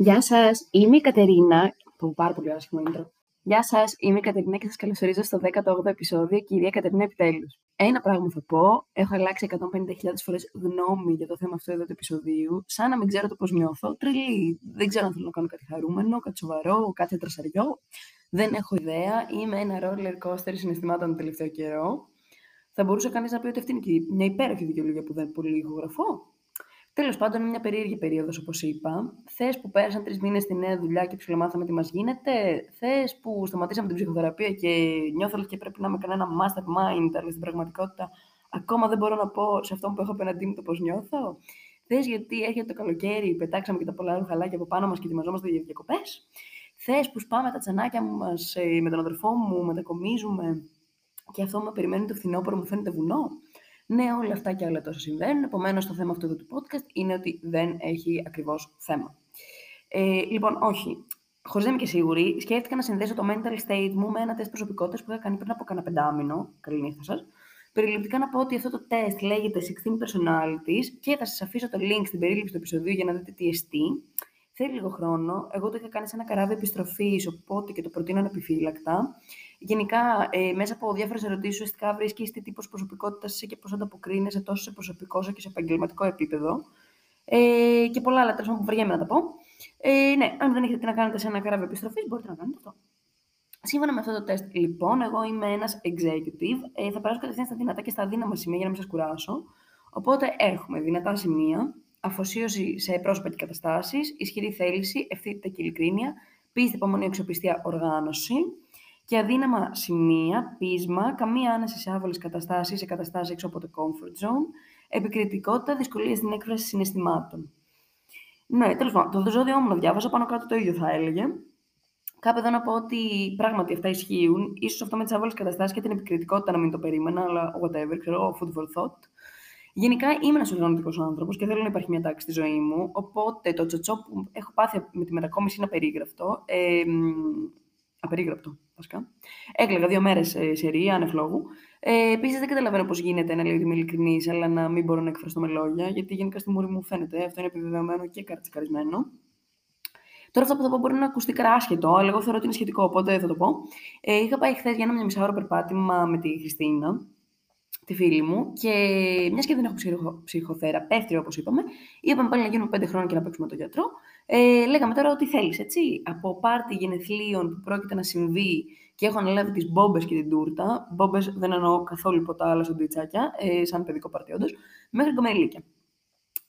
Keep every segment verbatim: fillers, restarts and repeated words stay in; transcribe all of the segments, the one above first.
Γεια σας, είμαι η Κατερίνα. Το πάρα πολύ άσχημο intro. Γεια σας, είμαι η Κατερίνα και σας καλωσορίζω στο δέκατο όγδοο επεισόδιο, κυρία Κατερίνα, επιτέλους. Ένα πράγμα θα πω, έχω αλλάξει εκατόν πενήντα χιλιάδες φορές γνώμη για το θέμα αυτού εδώ του επεισοδίου, σαν να μην ξέρω το πώς νιώθω. Τρελή, δεν ξέρω αν θέλω να κάνω κάτι χαρούμενο, κάτι σοβαρό, κάτι τρασαριό. Δεν έχω ιδέα, είμαι ένα roller coaster συναισθημάτων τον τελευταίο καιρό. Θα μπορούσε κανείς να πει ότι αυτή είναι μια υπέροχη δικαιολογία που δεν πολύ ηχογραφώ. Τέλος πάντων, είναι μια περίεργη περίοδος, όπως είπα. Θες που πέρασαν τρεις μήνες στη νέα δουλειά και ψιλομάθαμε τι μας γίνεται. Θες που σταματήσαμε την ψυχοθεραπεία και νιώθω και πρέπει να είμαι κανένα mastermind, αλλά στην πραγματικότητα ακόμα δεν μπορώ να πω σε αυτόν που έχω απέναντί μου το πώς νιώθω. Θες γιατί έρχεται το καλοκαίρι, πετάξαμε και τα πολλά ρουχαλάκια από πάνω μας και ετοιμαζόμαστε για διακοπές. Θες που σπάμε τα τσανάκια μας με τον αδερφό μου, μετακομίζουμε και αυτό με περιμένει το φθινόπωρο, μου φαίνεται βουνό. Ναι, όλα αυτά και όλα τόσα συμβαίνουν. Επομένως, το θέμα αυτού του podcast είναι ότι δεν έχει ακριβώς θέμα. Ε, λοιπόν, όχι. Χωρίς να είμαι και σίγουρη, σκέφτηκα να συνδέσω το mental state μου με ένα τεστ προσωπικότητας που είχα κάνει πριν από κανένα πεντάμινο. Καληνύχτα σας. Περιληπτικά να πω ότι αυτό το τεστ λέγεται sixteen Personalities και θα σας αφήσω το link στην περίληψη του επεισοδίου για να δείτε τι εστί. Θέλει λίγο χρόνο. Εγώ το είχα κάνει σε ένα καράβι επιστροφής, οπότε και το προτείνω ανεπιφύλακτα. Γενικά, ε, μέσα από διάφορες ερωτήσεις, ουσιαστικά βρίσκεις τι τύπος προσωπικότητας είσαι και πώς ανταποκρίνεσαι τόσο σε προσωπικό όσο και σε επαγγελματικό επίπεδο. Ε, και πολλά άλλα, τέλος πάντων, που βαριέμαι να τα πω. Ε, ναι, αν δεν έχετε τι να κάνετε σε ένα καράβι επιστροφής, μπορείτε να κάνετε αυτό. Σύμφωνα με αυτό το τεστ, λοιπόν, εγώ είμαι ένας executive. Ε, θα περάσω κατευθείαν στα δυνατά και στα αδύναμα σημεία για να μην σας κουράσω. Οπότε έχουμε δυνατά σημεία, αφοσίωση σε πρόσωπα και καταστάσεις, ισχυρή θέληση, ευθύτητα και ειλικρίνεια, πίστη, υπομονή, αξιοπιστία, οργάνωση. Και αδύναμα σημεία, πείσμα, καμία άνεση σε άβολες καταστάσεις, σε καταστάσεις έξω από το comfort zone, επικριτικότητα, δυσκολία στην έκφραση συναισθημάτων. Ναι, τέλος πάντων, το ζώδιο μου να διάβασα, πάνω κάτω το ίδιο θα έλεγε. Κάπου εδώ να πω ότι πράγματι αυτά ισχύουν. Ίσως αυτό με τις άβολες καταστάσεις και την επικριτικότητα να μην το περίμενα, αλλά whatever, ξέρω, food for thought. Γενικά είμαι ένας οργανωτικός άνθρωπος και θέλω να υπάρχει μια τάξη στη ζωή μου. Οπότε το τσοτσό που έχω πάθει με τη μετακόμιση είναι απερίγραπτο. Ε, απερίγραπτο. Έκλαιγα δύο μέρες ε, σε ρία, ανεφλόγου. Ε, Επίσης, δεν καταλαβαίνω πώς γίνεται να λέω ότι είμαι ειλικρινής, αλλά να μην μπορώ να εκφραστώ με λόγια, γιατί γενικά στη μούρη μου φαίνεται. Αυτό είναι επιβεβαιωμένο και καρτσικαρισμένο. Τώρα, αυτό που θα πω μπορεί να ακουστεί κράσχετο, αλλά εγώ θεωρώ ότι είναι σχετικό, οπότε θα το πω. Ε, είχα πάει χθες για ένα μισάωρο περπάτημα με τη Χριστίνα, τη φίλη μου, και μια και δεν έχω ψυχοθεραπεύτρια, όπως είπαμε, είπαμε πάλι να γίνουμε πέντε χρόνια και να παίξουμε τον γιατρό. Ε, λέγαμε τώρα ότι θέλεις, έτσι. Από πάρτι γενεθλίων που πρόκειται να συμβεί και έχω αναλάβει τις μπόμπες και την τούρτα. Μπόμπες δεν εννοώ καθόλου ποτά, αλλά σαντουιτσάκια, ε, σαν παιδικό πάρτι, όντως, μέχρι κομμελίκια.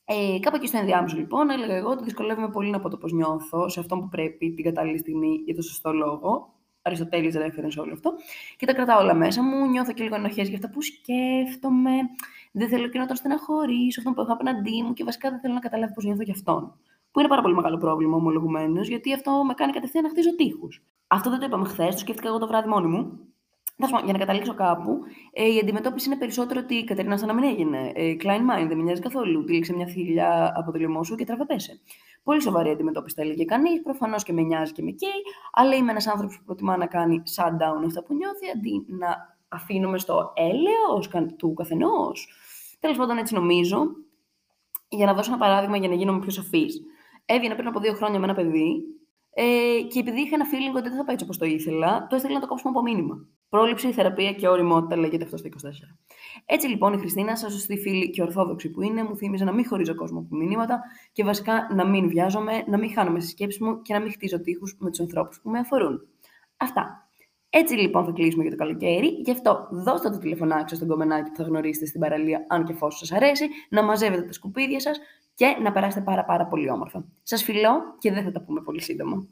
Ε, κάπου εκεί στο ενδιάμεσο, λοιπόν, έλεγα εγώ ότι δυσκολεύομαι πολύ να πω το πώς νιώθω σε αυτό που πρέπει την κατάλληλη στιγμή για το σωστό λόγο. Αριστοτέλης reference όλο αυτό. Και τα κρατάω όλα μέσα μου. Νιώθω και λίγο ενοχές για αυτά που σκέφτομαι. Δεν θέλω και να τον στεναχωρήσω, αυτόν που έχω απέναντί μου και βασικά δεν θέλω να καταλάβω πώς νιώθω για αυτόν. Που είναι πάρα πολύ μεγάλο πρόβλημα, ομολογουμένως, γιατί αυτό με κάνει κατευθείαν να χτίζω τείχους. Αυτό δεν το είπαμε χθες, το σκέφτηκα εγώ το βράδυ μόνη μου. Για να καταλήξω κάπου, η αντιμετώπιση είναι περισσότερο ότι η Κατερίνα σαν να μην έγινε. Klein mind, δεν μοιάζει καθόλου. Τύλιξε μια θηλιά από το λαιμό σου και τραβαπέσαι. Πολύ σοβαρή αντιμετώπιση θα έλεγε κανείς. Προφανώς και με νοιάζει και με καίει, αλλά είμαι ένας άνθρωπος που προτιμά να κάνει shutdown αυτά που νιώθει αντί να αφήνουμε στο έλεος του καθενός. Τέλος πάντων, έτσι νομίζω. Για να δώσω ένα παράδειγμα για να γίνομαι πιο σοφής. Έβγαινα πριν από δύο χρόνια με ένα παιδί ε, και επειδή είχα ένα feeling ότι δεν θα πάει έτσι όπως το ήθελα, το έστειλα να το κόψουμε από μήνυμα. Πρόληψη, θεραπεία και ωριμότητα λέγεται αυτό στο είκοσι τέσσερα. Έτσι λοιπόν η Χριστίνα, σαν σωστή φίλη και ορθόδοξη που είναι, μου θύμιζε να μην χωρίζω κόσμο από μηνύματα και βασικά να μην βιάζομαι, να μην χάνομαι στις σκέψεις μου και να μην χτίζω τείχους με τους ανθρώπους που με αφορούν. Αυτά. Έτσι λοιπόν θα κλείσουμε για το καλοκαίρι. Γι' αυτό δώστε το τηλεφωνάκι στον κομμενάκι που θα γνωρίσετε στην παραλία, αν και εφόσον σας αρέσει, να μαζεύετε τα σκουπίδια σας και να περάσετε πάρα πάρα πολύ όμορφα. Σας φιλώ και δεν θα τα πούμε πολύ σύντομα.